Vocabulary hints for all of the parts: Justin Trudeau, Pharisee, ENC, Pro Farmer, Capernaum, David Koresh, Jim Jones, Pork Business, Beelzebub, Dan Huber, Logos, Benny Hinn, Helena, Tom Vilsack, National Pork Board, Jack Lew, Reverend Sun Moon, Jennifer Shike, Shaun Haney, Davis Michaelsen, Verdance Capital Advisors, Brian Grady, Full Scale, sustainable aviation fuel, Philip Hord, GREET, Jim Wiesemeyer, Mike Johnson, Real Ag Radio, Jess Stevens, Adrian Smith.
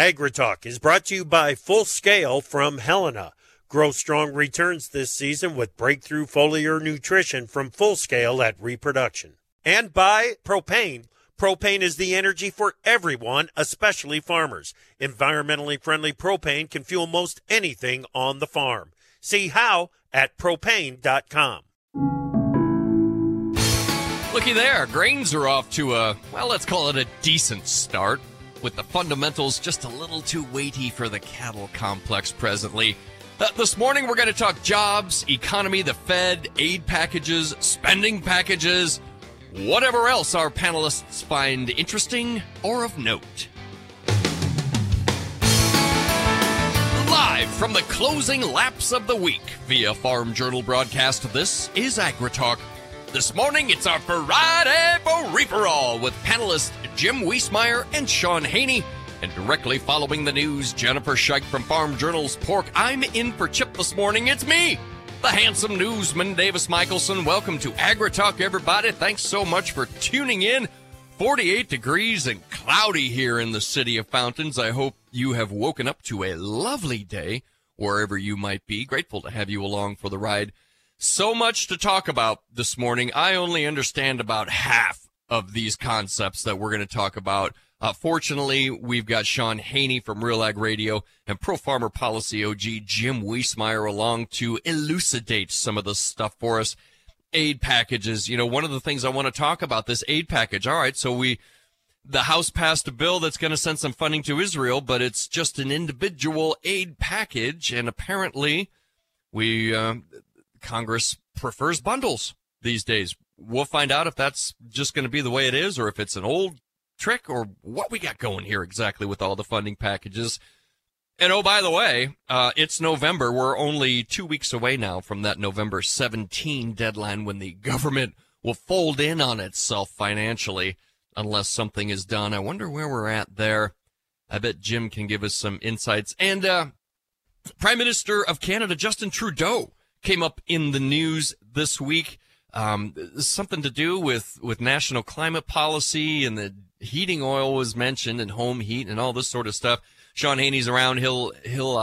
AgriTalk is brought to you by Full Scale from Helena. Grow strong returns this season with breakthrough foliar nutrition from Full Scale at Reproduction. And by Propane. Propane is the energy for everyone, especially farmers. Environmentally friendly propane can fuel most anything on the farm. See how at propane.com. Looky there, grains are off to a, well, let's call it a decent start, with the fundamentals just a little too weighty for the cattle complex presently. This morning we're going to talk jobs, economy, the Fed, aid packages, spending packages, whatever else our panelists find interesting or of note. Live from the closing laps of the week via Farm Journal broadcast, this is AgriTalk. This morning, it's our Friday Reaper-all with panelists Jim Wiesemeyer and Shaun Haney. And directly following the news, Jennifer Shike from Farm Journal's Pork. I'm in for Chip this morning. It's me, the handsome newsman, Davis Michaelsen. Welcome to AgriTalk, everybody. Thanks so much for tuning in. 48 degrees and cloudy here in the city of Fountains. I hope you have woken up to a lovely day wherever you might be. Grateful to have you along for the ride. So much to talk about this morning. I only understand about half of these concepts that we're going to talk about. Fortunately, we've got Shaun Haney from Real Ag Radio and Pro Farmer Policy OG Jim Wiesemeyer along to elucidate some of this stuff for us. Aid packages, you know, one of the things I want to talk about, this aid package. All right, so the House passed a bill that's going to send some funding to Israel, but it's just an individual aid package, and apparently Congress prefers bundles these days. We'll find out if that's just going to be the way it is, or if it's an old trick, or what we got going here exactly with all the funding packages. And oh, by the way, it's November. We're only 2 weeks away now from that November 17 deadline when the government will fold in on itself financially unless something is done. I wonder where we're at there. I bet Jim can give us some insights. And Prime Minister of Canada, Justin Trudeau, came up in the news this week. Something to do with national climate policy, and the heating oil was mentioned, and home heat, and all this sort of stuff. Shaun Haney's around. He'll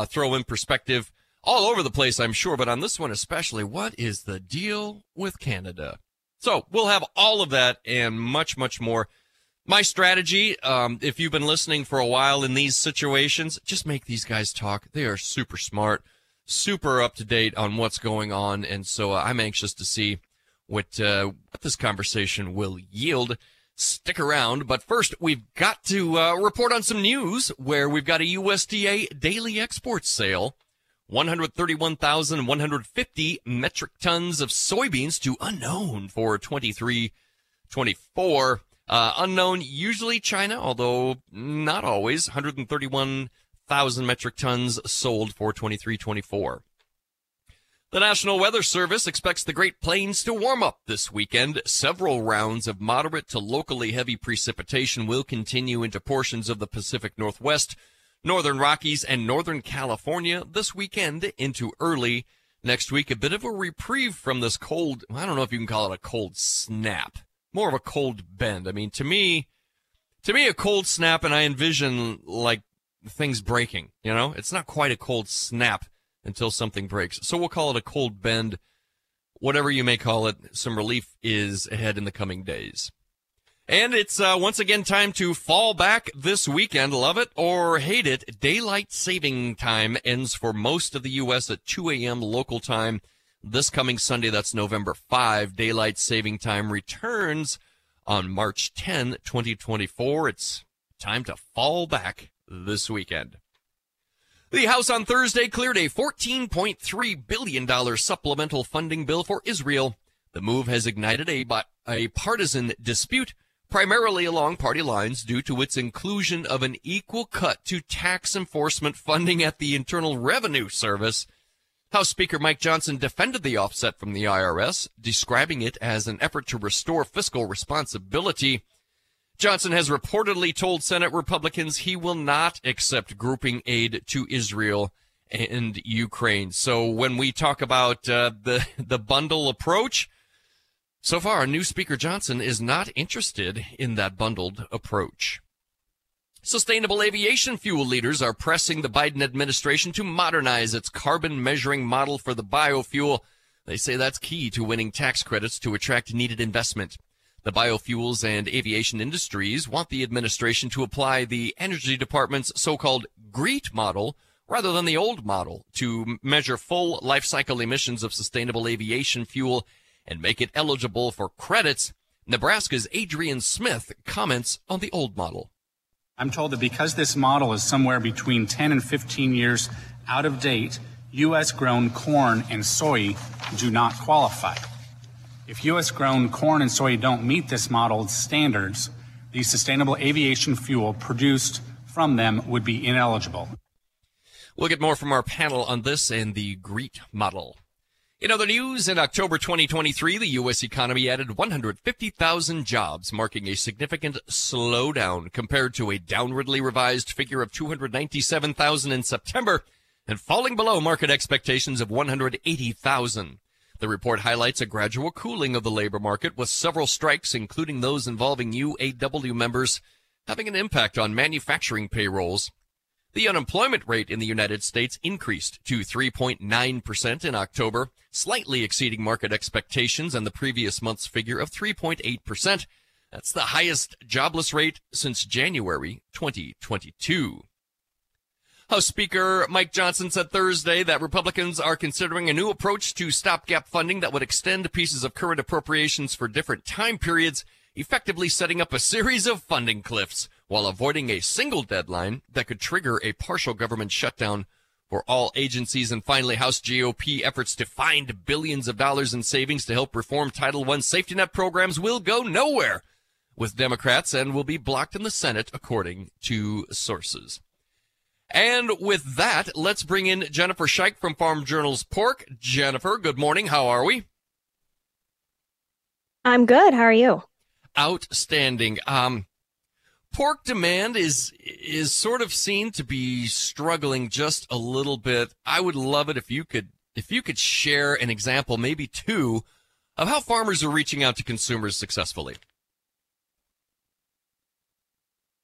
throw in perspective all over the place, I'm sure, but on this one especially, what is the deal with Canada? So we'll have all of that and much, much more. My strategy, if you've been listening for a while in these situations, just make these guys talk. They are super smart, super up to date on what's going on, and so I'm anxious to see what this conversation will yield. Stick around, but first we've got to report on some news where we've got a USDA daily export sale, 131,150 metric tons of soybeans to unknown for 23-24. Unknown, usually China, although not always. 131,000 metric tons sold for 23-24. The National Weather Service expects the Great Plains to warm up this weekend. Several rounds of moderate to locally heavy precipitation will continue into portions of the Pacific Northwest, Northern Rockies, and Northern California this weekend into early next week. A bit of a reprieve from this cold, I don't know if you can call it a cold snap, more of a cold bend. I mean, to me, a cold snap, and I envision like things breaking, you know? It's not quite a cold snap until something breaks. So we'll call it a cold bend. Whatever you may call it, some relief is ahead in the coming days. And it's once again time to fall back this weekend. Love it or hate it, daylight saving time ends for most of the U.S. at 2 a.m. local time. This coming Sunday, that's November 5, daylight saving time returns on March 10, 2024. It's time to fall back this weekend. The House on Thursday cleared a $14.3 billion supplemental funding bill for Israel. The move has ignited a partisan dispute, primarily along party lines, due to its inclusion of an equal cut to tax enforcement funding at the Internal Revenue Service. House Speaker Mike Johnson defended the offset from the IRS, describing it as an effort to restore fiscal responsibility. Johnson has reportedly told Senate Republicans he will not accept grouping aid to Israel and Ukraine. So when we talk about the bundle approach, so far, new Speaker Johnson is not interested in that bundled approach. Sustainable aviation fuel leaders are pressing the Biden administration to modernize its carbon measuring model for the biofuel. They say that's key to winning tax credits to attract needed investment. The biofuels and aviation industries want the administration to apply the Energy Department's so-called GREET model rather than the old model to measure full life cycle emissions of sustainable aviation fuel and make it eligible for credits. Nebraska's Adrian Smith comments on the old model. I'm told that because this model is somewhere between 10 and 15 years out of date, U.S.-grown corn and soy do not qualify. If U.S.-grown corn and soy don't meet this model's standards, the sustainable aviation fuel produced from them would be ineligible. We'll get more from our panel on this and the GREET model. In other news, in October 2023, the U.S. economy added 150,000 jobs, marking a significant slowdown compared to a downwardly revised figure of 297,000 in September and falling below market expectations of 180,000. The report highlights a gradual cooling of the labor market, with several strikes, including those involving UAW members, having an impact on manufacturing payrolls. The unemployment rate in the United States increased to 3.9% in October, slightly exceeding market expectations and the previous month's figure of 3.8%. That's the highest jobless rate since January 2022. House Speaker Mike Johnson said Thursday that Republicans are considering a new approach to stopgap funding that would extend pieces of current appropriations for different time periods, effectively setting up a series of funding cliffs while avoiding a single deadline that could trigger a partial government shutdown for all agencies. And finally, House GOP efforts to find billions of dollars in savings to help reform Title I safety net programs will go nowhere with Democrats and will be blocked in the Senate, according to sources. And with that, let's bring in Jennifer Shike from Farm Journal's Pork. Jennifer, good morning. How are we? I'm good. How are you? Outstanding. Pork demand is sort of seen to be struggling just a little bit. I would love it if you could share an example, maybe two, of how farmers are reaching out to consumers successfully.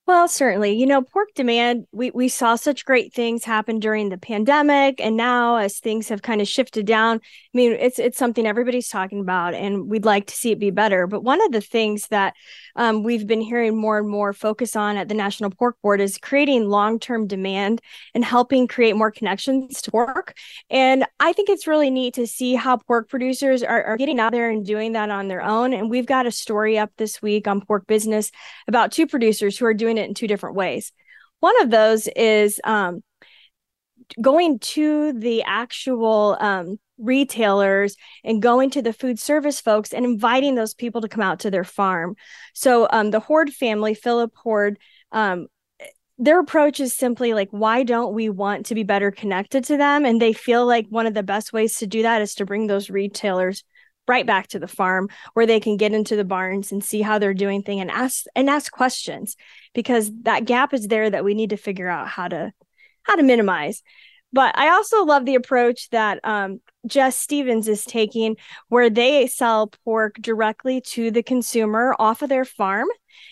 Well, certainly, pork demand, we saw such great things happen during the pandemic. And now as things have kind of shifted down, it's something everybody's talking about and we'd like to see it be better. But one of the things that we've been hearing more and more focus on at the National Pork Board is creating long-term demand and helping create more connections to pork. And I think it's really neat to see how pork producers are getting out there and doing that on their own. And we've got a story up this week on Pork Business about two producers who are doing it in two different ways. One of those is going to the actual retailers and going to the food service folks and inviting those people to come out to their farm. So the Hord family, Philip Hord, their approach is simply like, why don't we want to be better connected to them? And they feel like one of the best ways to do that is to bring those retailers right back to the farm where they can get into the barns and see how they're doing thing and ask questions, because that gap is there that we need to figure out how to minimize. But I also love the approach that Jess Stevens is taking, where they sell pork directly to the consumer off of their farm.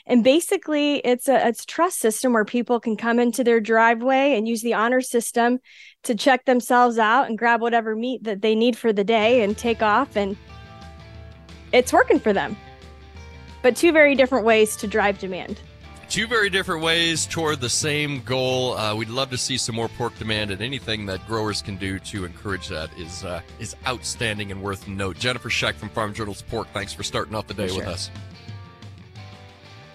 And basically it's a trust system where people can come into their driveway and use the honor system to check themselves out and grab whatever meat that they need for the day and take off, and it's working for them. But two very different ways to drive demand. Two very different ways toward the same goal. We'd love to see some more pork demand, and anything that growers can do to encourage that is outstanding and worth note. Jennifer Shike from Farm Journal's Pork, thanks for starting off the day with us.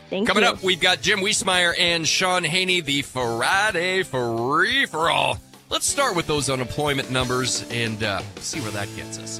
Thank you. Coming up, we've got Jim Wiesemeyer and Shaun Haney, the Friday free-for-all. Let's start with those unemployment numbers and see where that gets us.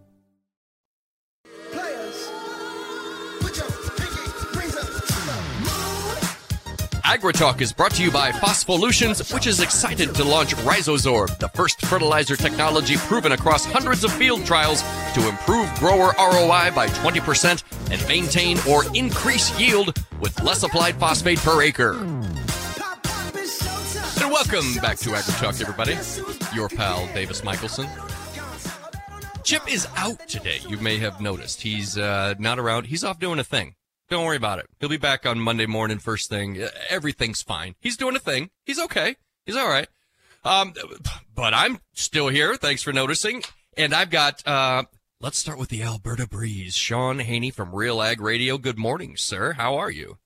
AgriTalk is brought to you by Phospholutions, which is excited to launch Rhizozorb, the first fertilizer technology proven across hundreds of field trials to improve grower ROI by 20% and maintain or increase yield with less applied phosphate per acre. And welcome back to AgriTalk, everybody. Your pal, Davis Michaelsen. Chip is out today, you may have noticed. He's not around. He's off doing a thing. Don't worry about it. He'll be back on Monday morning, first thing. Everything's fine. He's doing a thing. He's okay. He's all right. But I'm still here. Thanks for noticing. And I've got, let's start with the Alberta breeze. Shaun Haney from Real Ag Radio. Good morning, sir. How are you?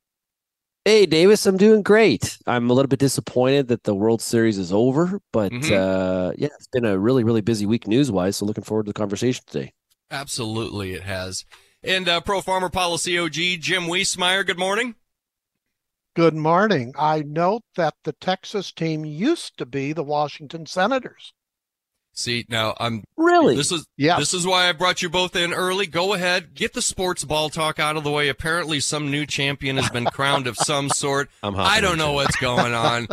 Hey, Davis. I'm doing great. I'm a little bit disappointed that the World Series is over, but yeah, it's been a really, really busy week news-wise, so looking forward to the conversation today. Absolutely, it has. And Pro Farmer Policy OG, Jim Wiesemeyer, good morning. Good morning. I note that the Texas team used to be the Washington Senators. See, now I'm really this is why I brought you both in early. Go ahead, get the sports ball talk out of the way. Apparently, some new champion has been crowned of some sort. I don't know what's going on.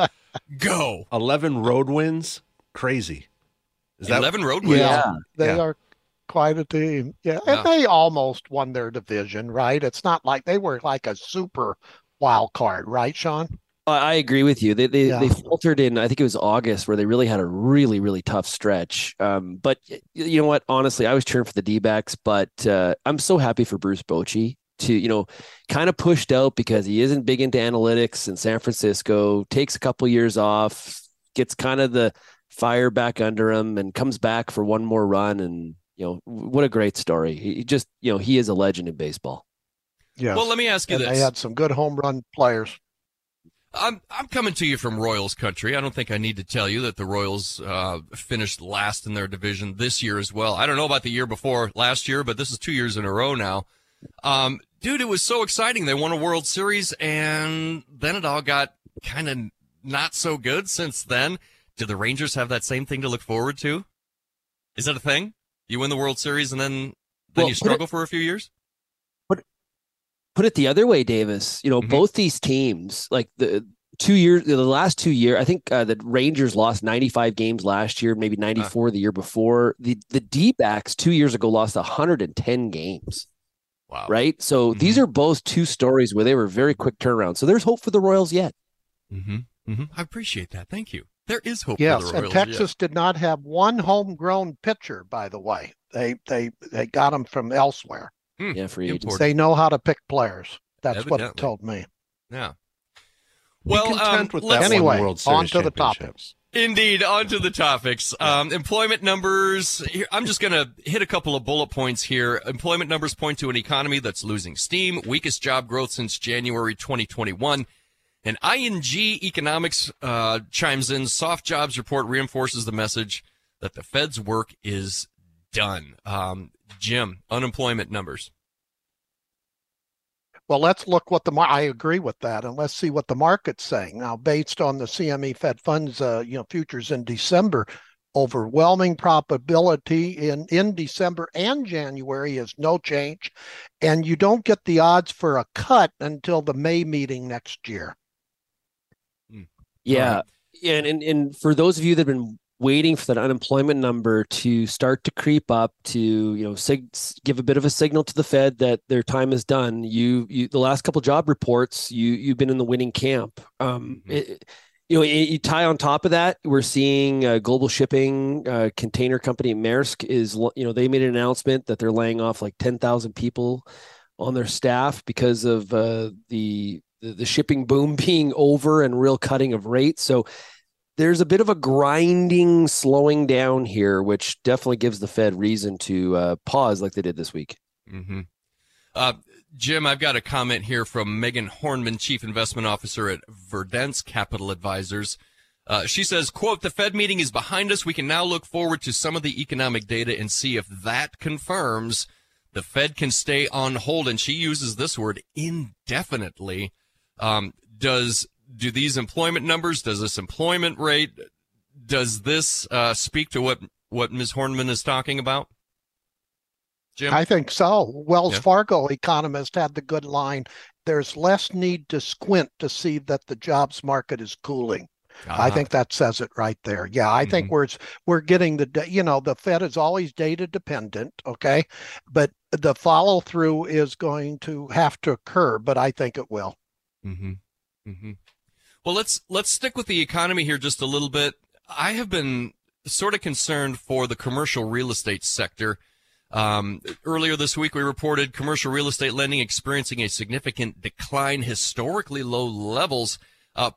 Go 11 road wins, crazy. Is that 11 road wins? Yeah, they are. Quite a team. Yeah. And they almost won their division, right? It's not like they were like a super wild card, right, Shaun? I agree with you. They faltered in, I think it was August, where they really had a really, really tough stretch. But you know what? Honestly, I was cheering for the D-backs, but I'm so happy for Bruce Bochy to, you know, kind of pushed out because he isn't big into analytics in San Francisco, takes a couple years off, gets kind of the fire back under him and comes back for one more run. And you know, what a great story. He just, you know, he is a legend in baseball. Yeah. Well, let me ask you this. They had some good home run players. I'm coming to you from Royals country. I don't think I need to tell you that the Royals finished last in their division this year as well. I don't know about the year before last year, but this is 2 years in a row now. Dude, it was so exciting. They won a World Series, and then it all got kind of not so good since then. Do the Rangers have that same thing to look forward to? Is that a thing? You win the World Series and then you struggle for a few years? Put it the other way, Davis. You know, both these teams, like the last two years, I think the Rangers lost 95 games last year, maybe 94 the year before. The D-backs 2 years ago lost 110 games. Wow. Right? So these are both two stories where they were very quick turnaround. So there's hope for the Royals yet. I appreciate that. Thank you. There is hope. Yes, for the Royals, and Texas did not have one homegrown pitcher, by the way. They got them from elsewhere. Yeah, free agents. They know how to pick players. That's evidently what it told me. Yeah. Well, with that anyway, on to the topics. Indeed, on to the topics. Employment numbers. Here, I'm just going to hit a couple of bullet points here. Employment numbers point to an economy that's losing steam. Weakest job growth since January 2021. And ING Economics chimes in, soft jobs report reinforces the message that the Fed's work is done. Jim, unemployment numbers. Well, let's look what I agree with that, and let's see what the market's saying. Now, based on the CME Fed funds futures in December, overwhelming probability in December and January is no change, and you don't get the odds for a cut until the May meeting next year. Yeah. And for those of you that have been waiting for that unemployment number to start to creep up to, you know, give a bit of a signal to the Fed that their time is done, you the last couple job reports, you've been in the winning camp. You tie on top of that, we're seeing global shipping container company Maersk is, you know, they made an announcement that they're laying off like 10,000 people on their staff because of the shipping boom being over and real cutting of rates. So there's a bit of a grinding slowing down here, which definitely gives the Fed reason to pause like they did this week. Jim, I've got a comment here from Megan Horneman, Chief Investment Officer at Verdance Capital Advisors. She says, quote, the Fed meeting is behind us. We can now look forward to some of the economic data and see if that confirms the Fed can stay on hold. And she uses this word, indefinitely. Do these employment numbers, does this employment rate, does this speak to what Ms. Horneman is talking about? Jim? I think so. Wells Fargo economist had the good line, there's less need to squint to see that the jobs market is cooling. I think that says it right there. Yeah, I think we're getting the, you know, the Fed is always data dependent, okay? But the follow through is going to have to occur, but I think it will. Well, let's stick with the economy here just a little bit. I have been sort of concerned for the commercial real estate sector. Earlier this week, we reported commercial real estate lending experiencing a significant decline, historically low levels.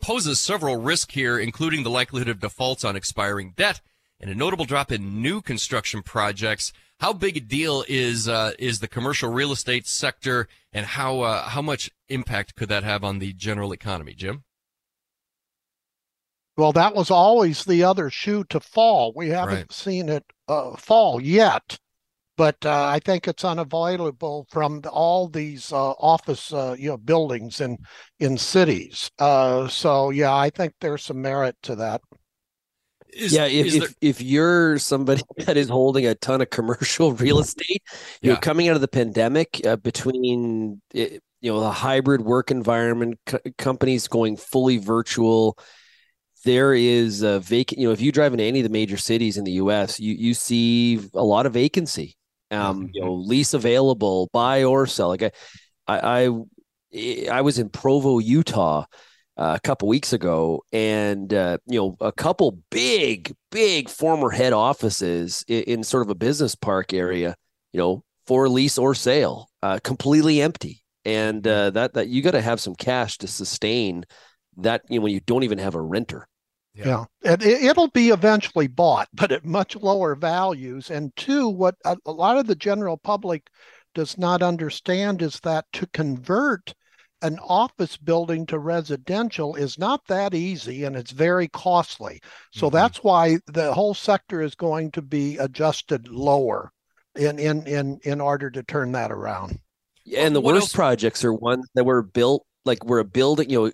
Poses several risks here, including the likelihood of defaults on expiring debt and a notable drop in new construction projects. How big a deal is the commercial real estate sector, and how much impact could that have on the general economy, Jim? Well, that was always the other shoe to fall. We haven't seen it fall yet. But I think it's unavoidable from all these office buildings in cities. So, yeah, I think there's some merit to that. If you're somebody that is holding a ton of commercial real estate, you're coming out of the pandemic between, the hybrid work environment, companies going fully virtual. There is a vacant, if you drive into any of the major cities in the U.S., you see a lot of vacancy. Lease available, buy or sell. Like I was in Provo, Utah, a couple weeks ago, and a couple big former head offices in sort of a business park area, for lease or sale, completely empty, and that you got to have some cash to sustain that when you don't even have a renter. Yeah. And it'll be eventually bought, but at much lower values. And two, what a lot of the general public does not understand is that to convert an office building to residential is not that easy, and it's very costly. So that's why the whole sector is going to be adjusted lower in order to turn that around. Yeah, and the worst projects are ones that were built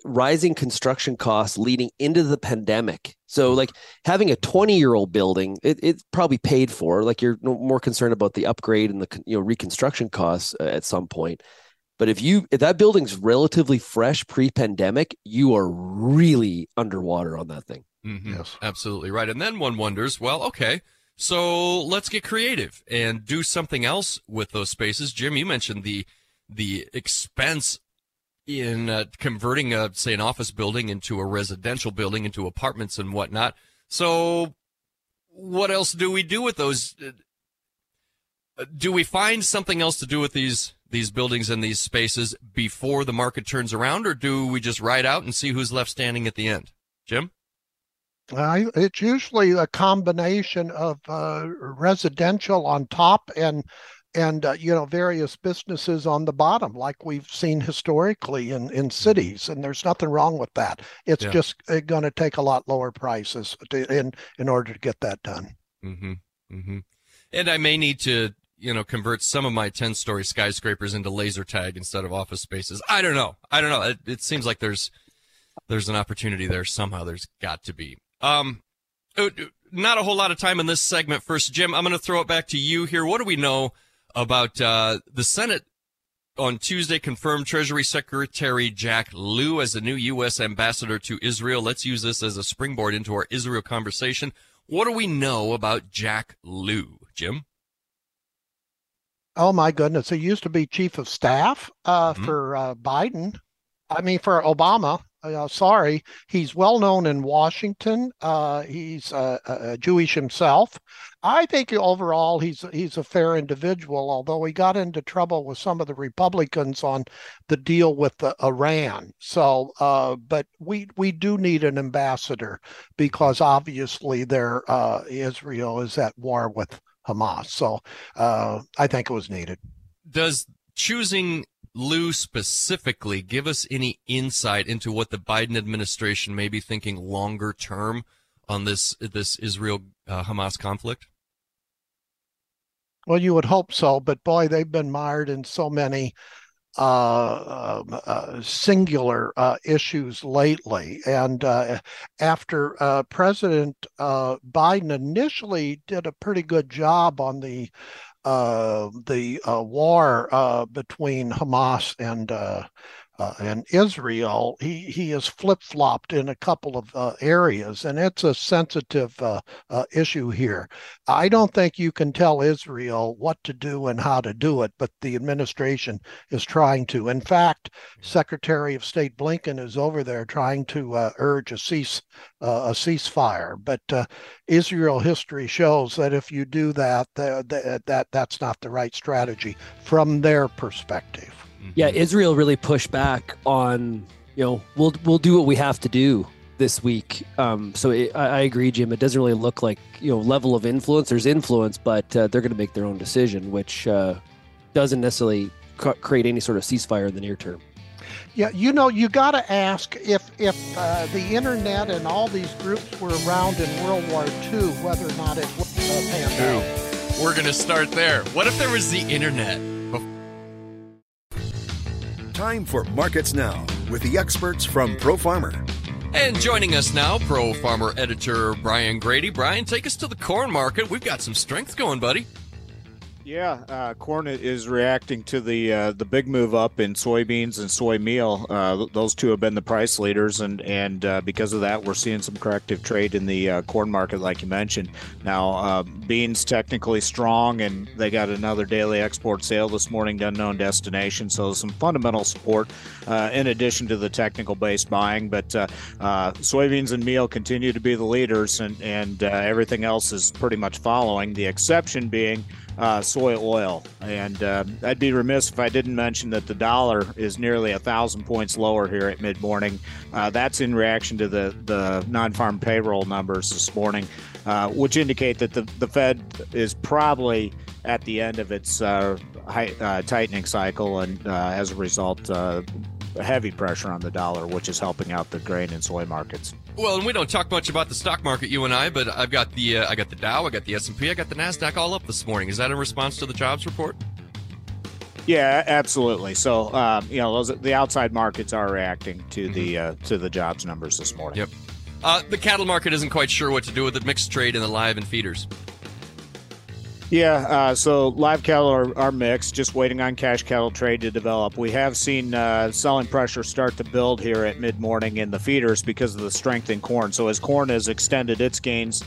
rising construction costs leading into the pandemic. So having a 20-year-old building, it's probably paid for. You're more concerned about the upgrade and the reconstruction costs at some point. But if that building's relatively fresh pre-pandemic, you are really underwater on that thing. Yes, absolutely right. And then one wonders, well, okay, so let's get creative and do something else with those spaces. Jim, you mentioned the expense in converting, an office building into a residential building, into apartments and whatnot. So what else do we do with those? Do we find something else to do with these buildings and these spaces before the market turns around, or do we just ride out and see who's left standing at the end? Jim? It's usually a combination of residential on top and various businesses on the bottom, like we've seen historically in cities. And there's nothing wrong with that. It's just going to take a lot lower prices in order to get that done. And I may need to, convert some of my 10-story skyscrapers into laser tag instead of office spaces. I don't know. It seems like there's an opportunity there somehow. There's got to be. Not a whole lot of time in this segment. First, Jim, I'm going to throw it back to you here. What do we know about the Senate on Tuesday confirmed Treasury Secretary Jack Lew as the new U.S. ambassador to Israel? Let's use this as a springboard into our Israel conversation. What do we know about Jack Lew, Jim? Oh, my goodness. He used to be chief of staff for Biden. I mean, for Obama. He's well known in Washington. He's Jewish himself. I think overall he's a fair individual, although he got into trouble with some of the Republicans on the deal with Iran. So, but we do need an ambassador because obviously Israel is at war with Hamas. So I think it was needed. Does choosing Lew specifically, give us any insight into what the Biden administration may be thinking longer term on this Israel-Hamas conflict? Well, you would hope so, but boy, they've been mired in so many singular issues lately. And after President Biden initially did a pretty good job on the war between Hamas and Israel, he has flip-flopped in a couple of areas, and it's a sensitive issue here. I don't think you can tell Israel what to do and how to do it, but the administration is trying to. In fact, Secretary of State Blinken is over there trying to urge a ceasefire. But Israel history shows that if you do that, that's not the right strategy from their perspective. Yeah, Israel really pushed back on, you know, we'll do what we have to do this week. So I agree, Jim. It doesn't really look like, you know, level of influence. There's influence, but they're going to make their own decision, which doesn't necessarily create any sort of ceasefire in the near term. Yeah, you know, you got to ask if the internet and all these groups were around in World War II, whether or not it would pan out. We're going to start there. What if there was the internet? Time for Markets Now with the experts from Pro Farmer. And joining us now, Pro Farmer editor Brian Grady. Brian, take us to the corn market. We've got some strength going, buddy. Yeah, corn is reacting to the big move up in soybeans and soy meal. Those two have been the price leaders, and because of that, we're seeing some corrective trade in the corn market, like you mentioned. Now, beans technically strong, and they got another daily export sale this morning to unknown destination, so some fundamental support in addition to the technical-based buying. But soybeans and meal continue to be the leaders, and everything else is pretty much following, the exception being soy oil. And I'd be remiss if I didn't mention that the dollar is nearly 1,000 points lower here at mid-morning. That's in reaction to the non-farm payroll numbers this morning, which indicate that the Fed is probably at the end of its tightening cycle, and as a result, heavy pressure on the dollar, which is helping out the grain and soy markets. Well, and we don't talk much about the stock market, you and I, but I've got the I got the Dow, I got the S&P, I got the Nasdaq all up this morning. Is that in response to the jobs report? Yeah, absolutely. So you know, the outside markets are reacting to the jobs numbers this morning. Yep. The cattle market isn't quite sure what to do with the mixed trade in the live and feeders. Yeah, so live cattle are mixed, just waiting on cash cattle trade to develop. We have seen selling pressure start to build here at mid-morning in the feeders because of the strength in corn. So as corn has extended its gains,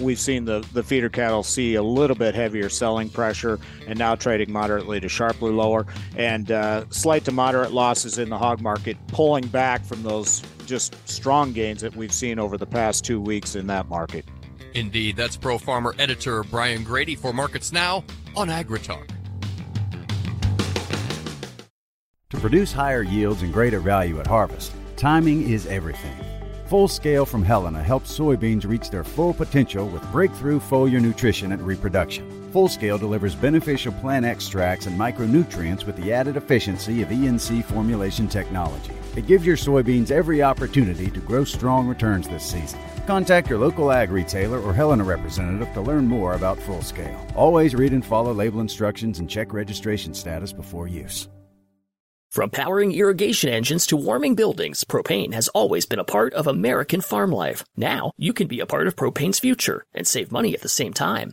we've seen the feeder cattle see a little bit heavier selling pressure, and now trading moderately to sharply lower, and slight to moderate losses in the hog market, pulling back from those just strong gains that we've seen over the past 2 weeks in that market. Indeed, that's Pro Farmer editor Brian Grady for Markets Now on AgriTalk. To produce higher yields and greater value at harvest, timing is everything. Full Scale from Helena helps soybeans reach their full potential with breakthrough foliar nutrition and reproduction. Full Scale delivers beneficial plant extracts and micronutrients with the added efficiency of ENC formulation technology. It gives your soybeans every opportunity to grow strong returns this season. Contact your local ag retailer or Helena representative to learn more about Full Scale. Always read and follow label instructions and check registration status before use. From powering irrigation engines to warming buildings, propane has always been a part of American farm life. Now, you can be a part of propane's future and save money at the same time.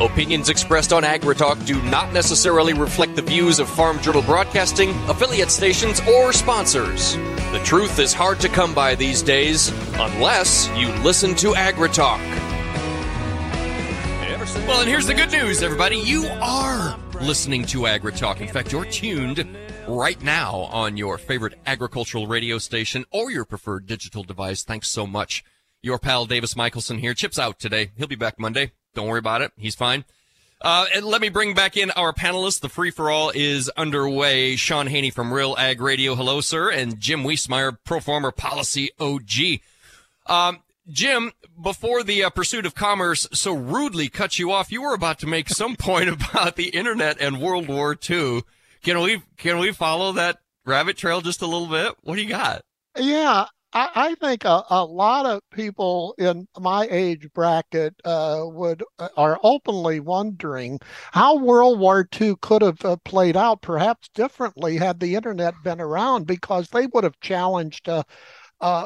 Opinions expressed on AgriTalk do not necessarily reflect the views of Farm Journal Broadcasting, affiliate stations, or sponsors. The truth is hard to come by these days, unless you listen to AgriTalk. Well, and here's the good news, everybody. You are listening to AgriTalk. In fact, you're tuned right now on your favorite agricultural radio station or your preferred digital device. Thanks so much. Your pal Davis Michaelsen here. Chip's out today. He'll be back Monday. Don't worry about it. He's fine. And let me bring back in our panelists. The free-for-all is underway. Shaun Haney from Real Ag Radio. Hello, sir. And Jim Wiesemeyer, Pro Farmer Policy OG. Jim, before the pursuit of commerce so rudely cut you off, you were about to make some point about the Internet and World War II. Can we follow that rabbit trail just a little bit? What do you got? Yeah, I think a lot of people in my age bracket are openly wondering how World War II could have played out perhaps differently had the Internet been around, because they would have challenged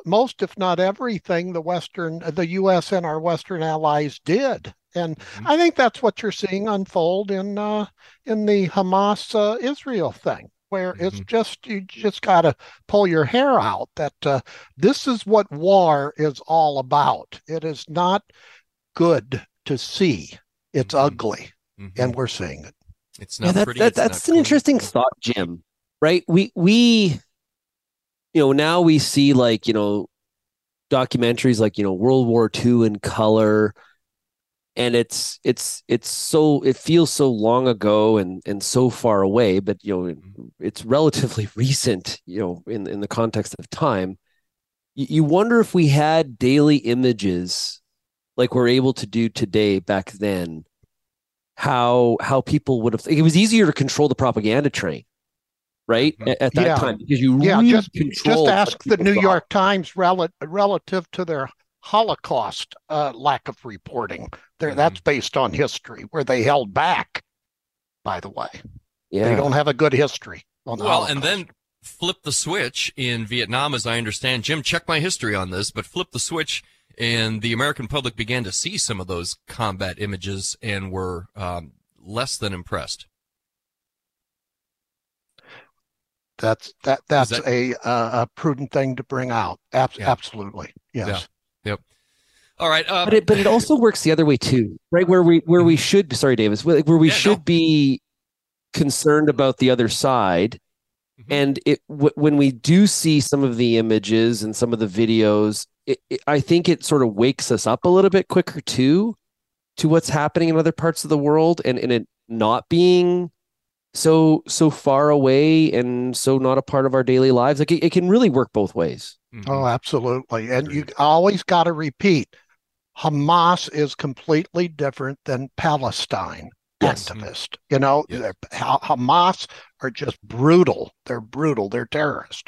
most, if not everything, the U.S. and our Western allies did. And I think that's what you're seeing unfold in the Hamas-Israel thing, where it's just, you just got to pull your hair out that this is what war is all about. It is not good to see. It's ugly, and we're seeing it. It's not pretty. That's an interesting thought, Jim, right? We you know, now we see, like, you know, documentaries like, you know, World War II in color, and it's so, it feels so long ago and so far away, but, you know, it's relatively recent, you know, in the context of time. You wonder if we had daily images like we're able to do today back then, how people would have, it was easier to control the propaganda train. Right at that time, because you really just ask the New York Times relative to their Holocaust lack of reporting. There, that's based on history, where they held back. By the way, they don't have a good history on the Holocaust. And then flip the switch in Vietnam, as I understand. Jim, check my history on this, but flip the switch, and the American public began to see some of those combat images and were less than impressed. That's a prudent thing to bring out. Absolutely, yes. Yeah. Yep. All right. But it also works the other way too, right? Where we should, sorry, Davis, where we should be concerned about the other side, and when we do see some of the images and some of the videos, I think it sort of wakes us up a little bit quicker too, to what's happening in other parts of the world, and it not being so far away and so not a part of our daily lives. Like it can really work both ways. Oh, absolutely. And you always got to repeat, Hamas is completely different than Palestine activists. You know, Hamas are just brutal. They're brutal. They're terrorists.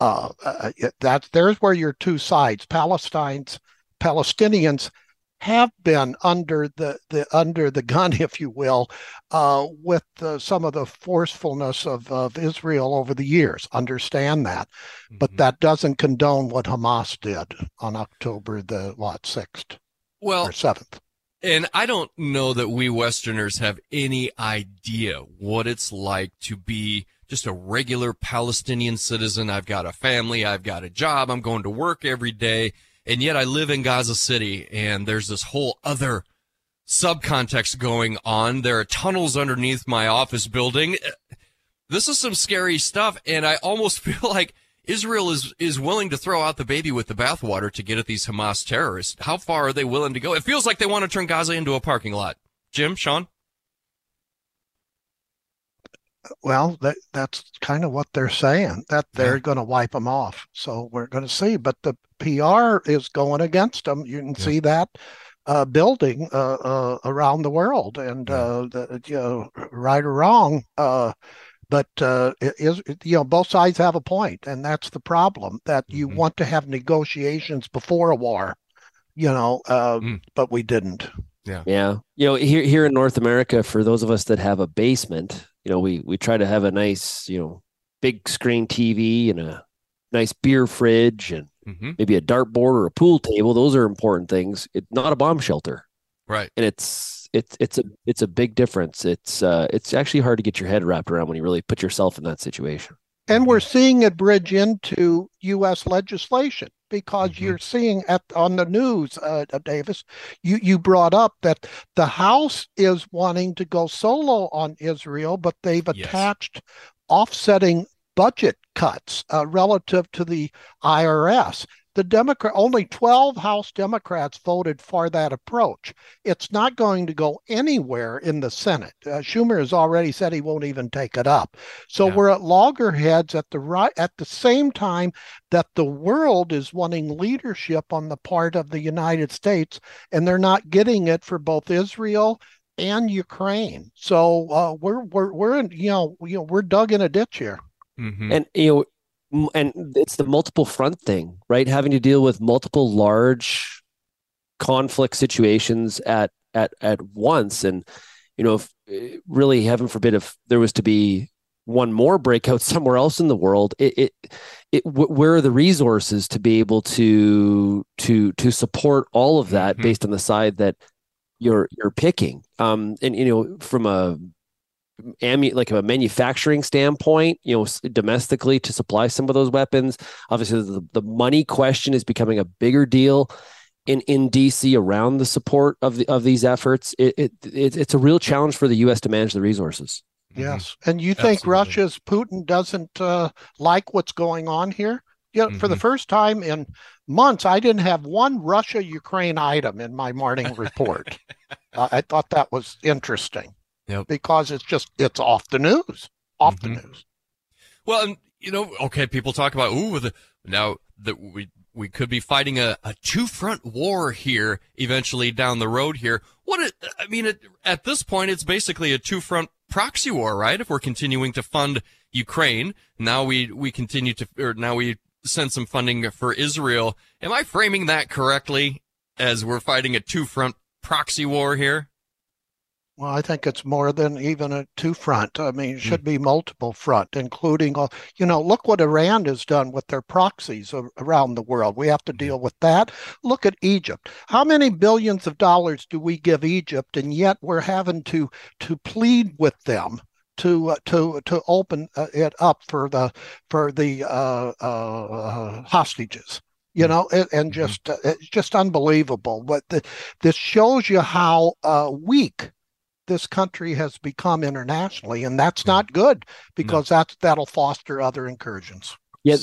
There's where your two sides, Palestinians have been under the gun, if you will, with some of the forcefulness of Israel over the years. Understand that, but that doesn't condone what Hamas did on October the 6th or 7th. And I don't know that we Westerners have any idea what it's like to be just a regular Palestinian citizen. I've got a family, I've got a job, I'm going to work every day. And yet I live in Gaza City, and there's this whole other subcontext going on. There are tunnels underneath my office building. This is some scary stuff, and I almost feel like Israel is willing to throw out the baby with the bathwater to get at these Hamas terrorists. How far are they willing to go? It feels like they want to turn Gaza into a parking lot. Jim, Shaun? Well, that's kind of what they're saying, that they're going to wipe them off. So we're going to see. But the PR is going against them. You can see that building around the world. And right or wrong, but both sides have a point. And that's the problem, that you want to have negotiations before a war, you know, but we didn't. Yeah. You know, here in North America, for those of us that have a basement, you know, we try to have a nice, you know, big screen TV and a nice beer fridge and maybe a dartboard or a pool table. Those are important things. It's not a bomb shelter, right? And it's a big difference. It's actually hard to get your head wrapped around when you really put yourself in that situation. And we're seeing it bridge into U.S. legislation, because you're seeing on the news, Davis, you brought up that the House is wanting to go solo on Israel, but they've attached offsetting budget cuts relative to the IRS. The Democrat, only 12 House Democrats voted for that approach. It's not going to go anywhere in the Senate. Schumer has already said he won't even take it up. So we're at loggerheads at the right, at the same time that the world is wanting leadership on the part of the United States, and they're not getting it for both Israel and Ukraine. So we're in, we're dug in a ditch here. Mm-hmm. And and it's the multiple front thing, right? Having to deal with multiple large conflict situations at once. And, if really heaven forbid, if there was to be one more breakout somewhere else in the world, where are the resources to be able to support all of that based on the side that you're picking? From a manufacturing standpoint, domestically to supply some of those weapons. Obviously, the money question is becoming a bigger deal in DC around the support of these efforts. It's a real challenge for the U.S. to manage the resources. Yes, and you think Absolutely. Russia's Putin doesn't like what's going on here? Yeah, for the first time in months, I didn't have one Russia-Ukraine item in my morning report. I thought that was interesting. Yep. Because it's off the news, the news. Well, and people talk about now that we could be fighting a two-front war here eventually down the road here. At this point, it's basically a two-front proxy war, right? If we're continuing to fund Ukraine, now we send some funding for Israel. Am I framing that correctly? As we're fighting a two-front proxy war here. Well, I think it's more than even a two-front. I mean, it should be multiple front, including, look what Iran has done with their proxies around the world. We have to deal with that. Look at Egypt. How many billions of dollars do we give Egypt, and yet we're having to plead with them to open it up for the hostages? It's just unbelievable. But this shows you how weak this country has become internationally, and that's not good, because that'll foster other incursions. Yeah,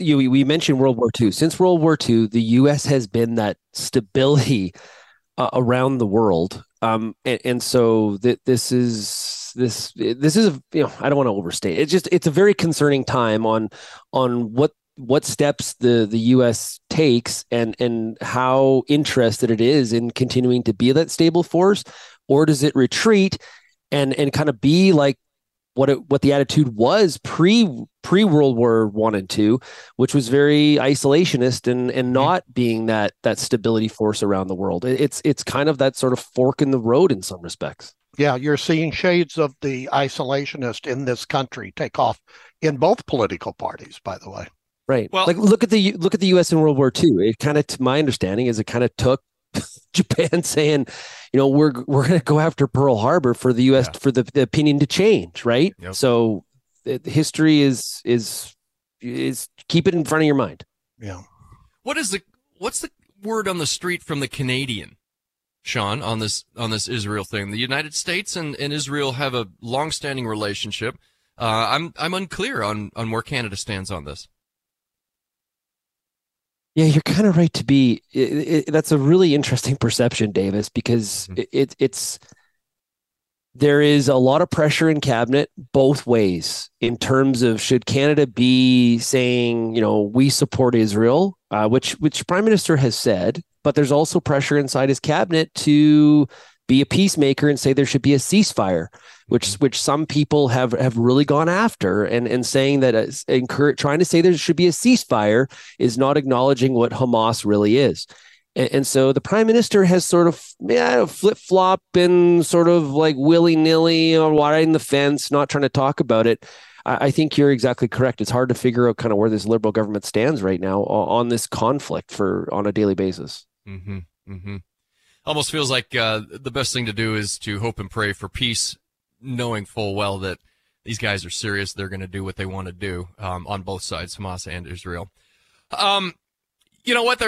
we mentioned World War II. Since World War II, the U.S. has been that stability around the world, and so this is I don't want to overstate. It's a very concerning time on what steps the U.S. takes and how interested it is in continuing to be that stable force. Or does it retreat and kind of be like what the attitude was pre World War I and II, which was very isolationist and not being that stability force around the world? It's kind of that sort of fork in the road in some respects. Yeah, you're seeing shades of the isolationist in this country take off in both political parties, by the way. Right. Well, like look at the U.S. in World War II. It kind of, to my understanding, is it kind of took Japan saying, we're going to go after Pearl Harbor for the U.S. for the opinion to change, right? Yep. So history is keep it in front of your mind. Yeah. What's the word on the street from the Canadian, Shaun, on this Israel thing? The United States and Israel have a long-standing relationship. I'm unclear on where Canada stands on this. Yeah, you're kind of right to be. That's a really interesting perception, Davis, because there is a lot of pressure in cabinet both ways in terms of should Canada be saying, we support Israel, which Prime Minister has said, but there's also pressure inside his cabinet to be a peacemaker and say there should be a ceasefire, which some people have really gone after and saying that trying to say there should be a ceasefire is not acknowledging what Hamas really is. And so the Prime Minister has sort of flip-flop and sort of like willy-nilly or riding the fence, not trying to talk about it. I think you're exactly correct. It's hard to figure out kind of where this Liberal government stands right now on this conflict on a daily basis. Mm-hmm, mm-hmm. Almost feels like the best thing to do is to hope and pray for peace, knowing full well that these guys are serious. They're going to do what they want to do on both sides, Hamas and Israel. You know what?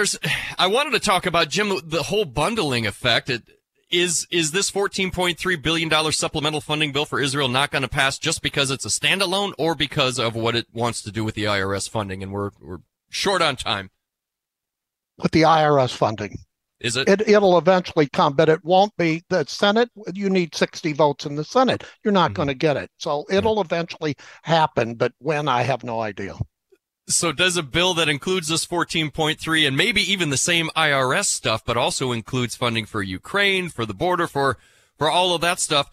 I wanted to talk about, Jim, the whole bundling effect. Is this $14.3 billion supplemental funding bill for Israel not going to pass just because it's a standalone, or because of what it wants to do with the IRS funding? And we're short on time. with the IRS funding. Is it? It'll eventually come, but it won't be the Senate. You need 60 votes in the Senate. You're not going to get it. So it'll eventually happen, but when, I have no idea. So does a bill that includes this 14.3 and maybe even the same IRS stuff, but also includes funding for Ukraine, for the border, for all of that stuff,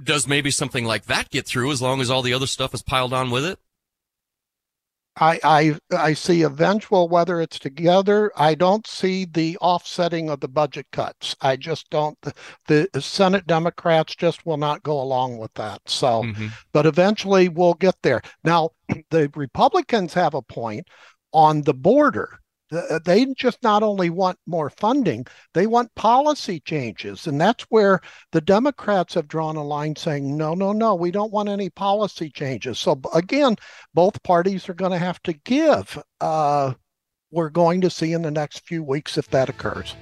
does maybe something like that get through as long as all the other stuff is piled on with it? I see eventual, whether it's together. I don't see the offsetting of the budget cuts. I just don't. The Senate Democrats just will not go along with that. So, but eventually we'll get there. Now, the Republicans have a point on the border. They just not only want more funding, they want policy changes. And that's where the Democrats have drawn a line saying, no, no, no, we don't want any policy changes. So again, both parties are going to have to give. We're going to see in the next few weeks if that occurs.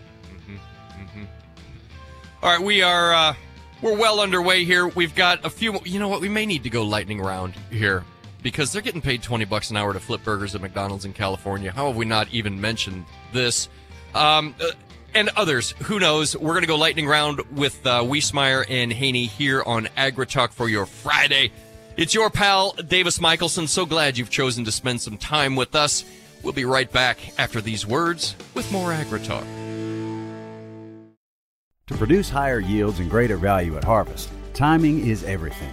All right, we are we're well underway here. We've got a few. You know what? We may need to go lightning round here, because they're getting paid $20 an hour to flip burgers at McDonald's in California. How have we not even mentioned this? And others, who knows? We're going to go lightning round with Wiesemeyer and Haney here on AgriTalk for your Friday. It's your pal, Davis Michaelsen. So glad you've chosen to spend some time with us. We'll be right back after these words with more AgriTalk. To produce higher yields and greater value at harvest, timing is everything.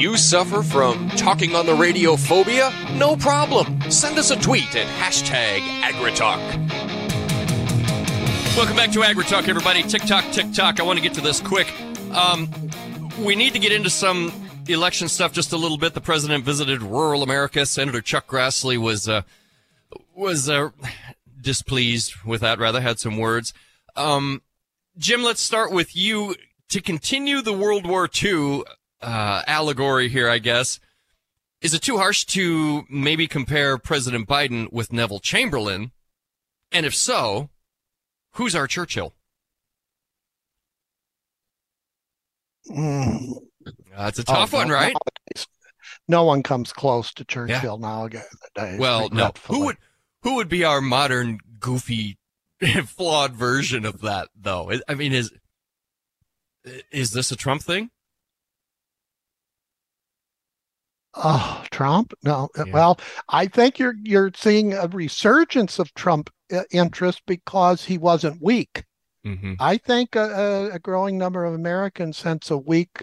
You suffer from talking on the radio phobia? No problem. Send us a tweet at #AgriTalk. Welcome back to AgriTalk, everybody. Tick-tock. I want to get to this quick. We need to get into some election stuff just a little bit. The president visited rural America. Senator Chuck Grassley was displeased with that, rather had some words. Jim, let's start with you. To continue the World War II allegory here, I guess. Is it too harsh to maybe compare President Biden with Neville Chamberlain? And if so, who's our Churchill? That's a tough one, right? No one comes close to Churchill nowadays. Well, no. Who would be our modern, goofy, flawed version of that, though? I mean, is this a Trump thing? Oh, Trump? No. Yeah. Well, I think you're seeing a resurgence of Trump interest because he wasn't weak. I think a growing number of Americans sense a weak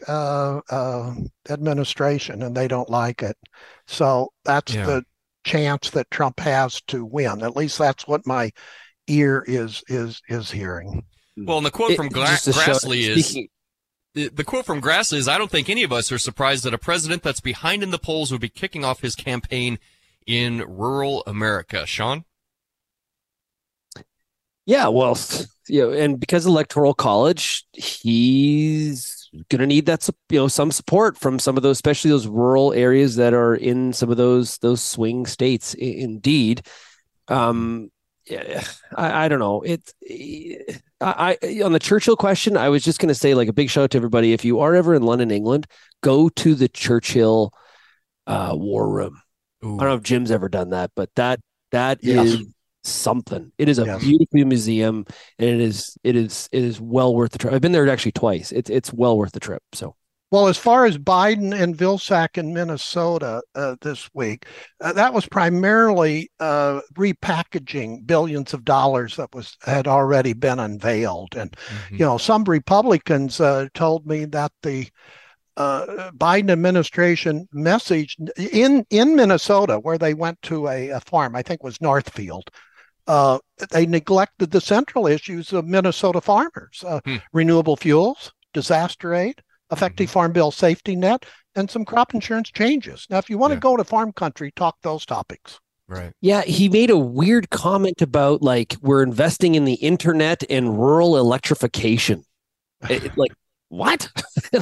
administration, and they don't like it. So that's the chance that Trump has to win. At least that's what my ear is hearing. Well, and the quote from Grassley is... The quote from Grassley is, I don't think any of us are surprised that a president that's behind in the polls would be kicking off his campaign in rural America. Shaun? Yeah, well, and because Electoral College, he's going to need that, some support from some of those, especially those rural areas that are in some of those swing states. Indeed. I don't know. I on the Churchill question, I was just going to say, like, a big shout out to everybody. If you are ever in London, England, go to the Churchill War Room. Ooh. I don't know if Jim's ever done that, but that is something. It is a beautiful museum, and it is well worth the trip. I've been there actually twice. It's well worth the trip. So Well, as far as Biden and Vilsack in Minnesota this week, that was primarily repackaging billions of dollars that had already been unveiled. And, you know, some Republicans told me that the Biden administration message in Minnesota, where they went to a farm, I think it was Northfield, they neglected the central issues of Minnesota farmers, renewable fuels, disaster aid, effective farm bill safety net, and some crop insurance changes. Now, if you want to go to farm country, talk those topics. Right. Yeah. He made a weird comment about like, we're investing in the internet and rural electrification. Like, what?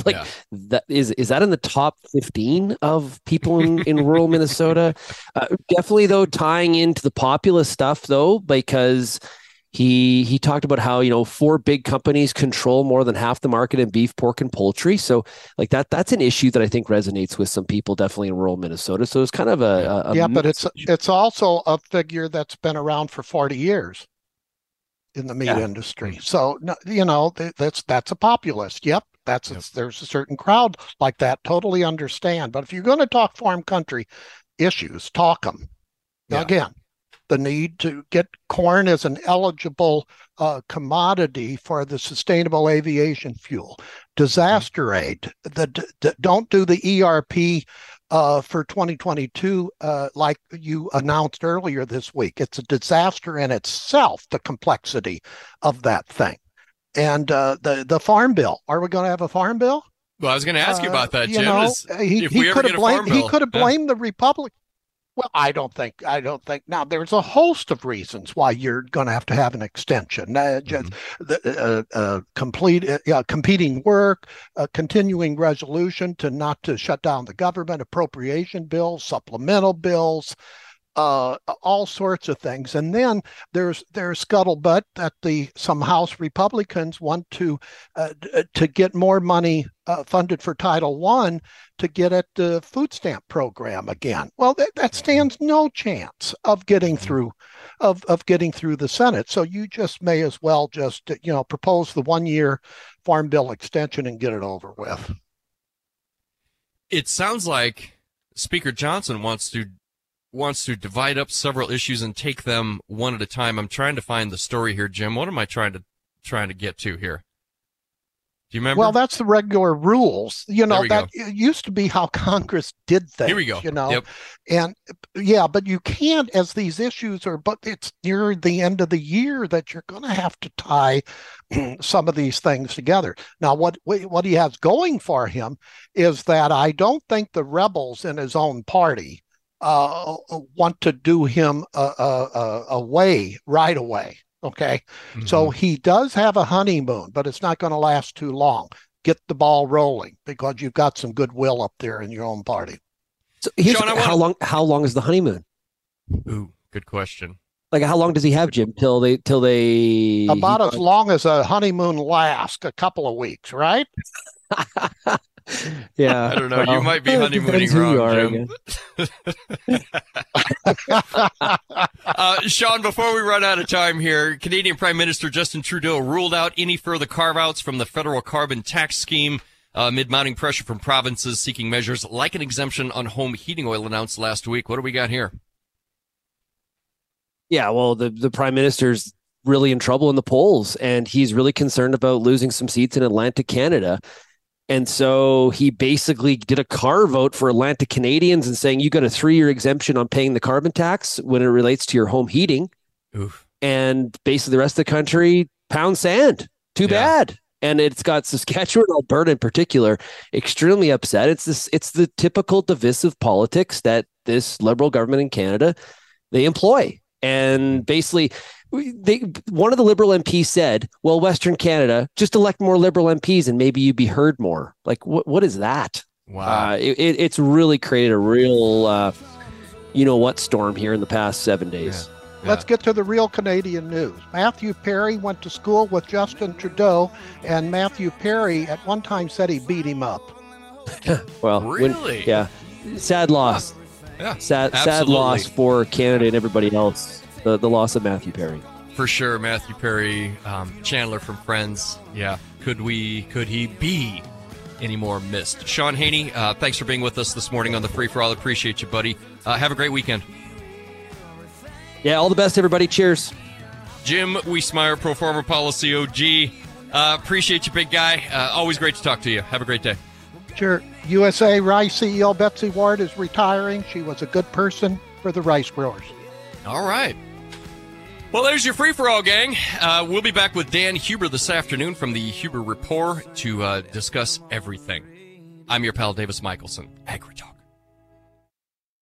Like that is that in the top 15 of people in rural Minnesota? Definitely though, tying into the populist stuff though, because he talked about how, you know, 4 big companies control more than half the market in beef, pork, and poultry. So like that's an issue that I think resonates with some people definitely in rural Minnesota. So it's kind of a but it's also a figure that's been around for 40 years in the meat industry. So, you know, that's a populist. Yep. There's a certain crowd like that. Totally understand. But if you're going to talk farm country issues, talk them. Now, again, the need to get corn as an eligible commodity for the sustainable aviation fuel, disaster aid. Don't do the ERP for 2022 like you announced earlier this week. It's a disaster in itself, the complexity of that thing. And the farm bill. Are we going to have a farm bill? Well, I was going to ask you about that, Jim. You know, he could have blamed the Republicans. Well, I don't think now there's a host of reasons why you're going to have an extension, competing work, continuing resolution not to shut down the government, appropriation bills, supplemental bills, all sorts of things. And then there's scuttlebutt that some House Republicans want to get more money funded for Title I to get at the food stamp program again. Well, that stands no chance of getting through the Senate. So you just may as well just, you know, propose the 1-year farm bill extension and get it over with. It sounds like Speaker Johnson wants to divide up several issues and take them one at a time. I'm trying to find the story here, Jim. What am I trying to get to here? Do you remember? Well, that's the regular rules. You know, it used to be how Congress did things. Here we go. You know, and but you can't, as these issues are, but it's near the end of the year that you're going to have to tie some of these things together. Now, what he has going for him is that I don't think the rebels in his own party want to do him away right away. Okay. Mm-hmm. So he does have a honeymoon, but it's not going to last too long. Get the ball rolling because you've got some goodwill up there in your own party. So Shaun, how long is the honeymoon? Ooh, good question. Like how long does he have, Jim, till they about as long as a honeymoon lasts, a couple of weeks, right? Yeah, I don't know. You might be honeymooning wrong, Jim. Shaun, before we run out of time here, Canadian Prime Minister Justin Trudeau ruled out any further carve-outs from the federal carbon tax scheme amid mounting pressure from provinces seeking measures like an exemption on home heating oil announced last week. What do we got here? Yeah, well, the Prime Minister's really in trouble in the polls, and he's really concerned about losing some seats in Atlantic Canada. And so he basically did a carve out for Atlantic Canadians and saying you got a 3-year exemption on paying the carbon tax when it relates to your home heating. Oof. And basically the rest of the country, pound sand. Too bad. And it's got Saskatchewan, Alberta in particular, extremely upset. It's the typical divisive politics that this Liberal government in Canada, they employ. And basically one of the Liberal MPs said, well, Western Canada, just elect more Liberal MPs and maybe you'd be heard more. Like, what is that? Wow. It's really created a real, storm here in the past 7 days. Yeah. Yeah. Let's get to the real Canadian news. Matthew Perry went to school with Justin Trudeau, and Matthew Perry at one time said he beat him up. Well, really? Sad loss. Yeah, sad loss for Canada and everybody else. The loss of Matthew Perry. For sure, Matthew Perry, Chandler from Friends. Yeah. Could he be any more missed. Shaun Haney, thanks for being with us this morning on the Free For All. Appreciate you, buddy. Have a great weekend. Yeah, all the best, everybody. Cheers. Jim Wiesemeyer, Pro Farmer Policy OG. Appreciate you, big guy. Always great to talk to you. Have a great day. Sure. USA Rice CEO Betsy Ward is retiring. She was a good person for the rice growers. All right. Well, there's your free-for-all, gang. We'll be back with Dan Huber this afternoon from the Huber Report to discuss everything. I'm your pal, Davis Michaelsen, AgriTalk.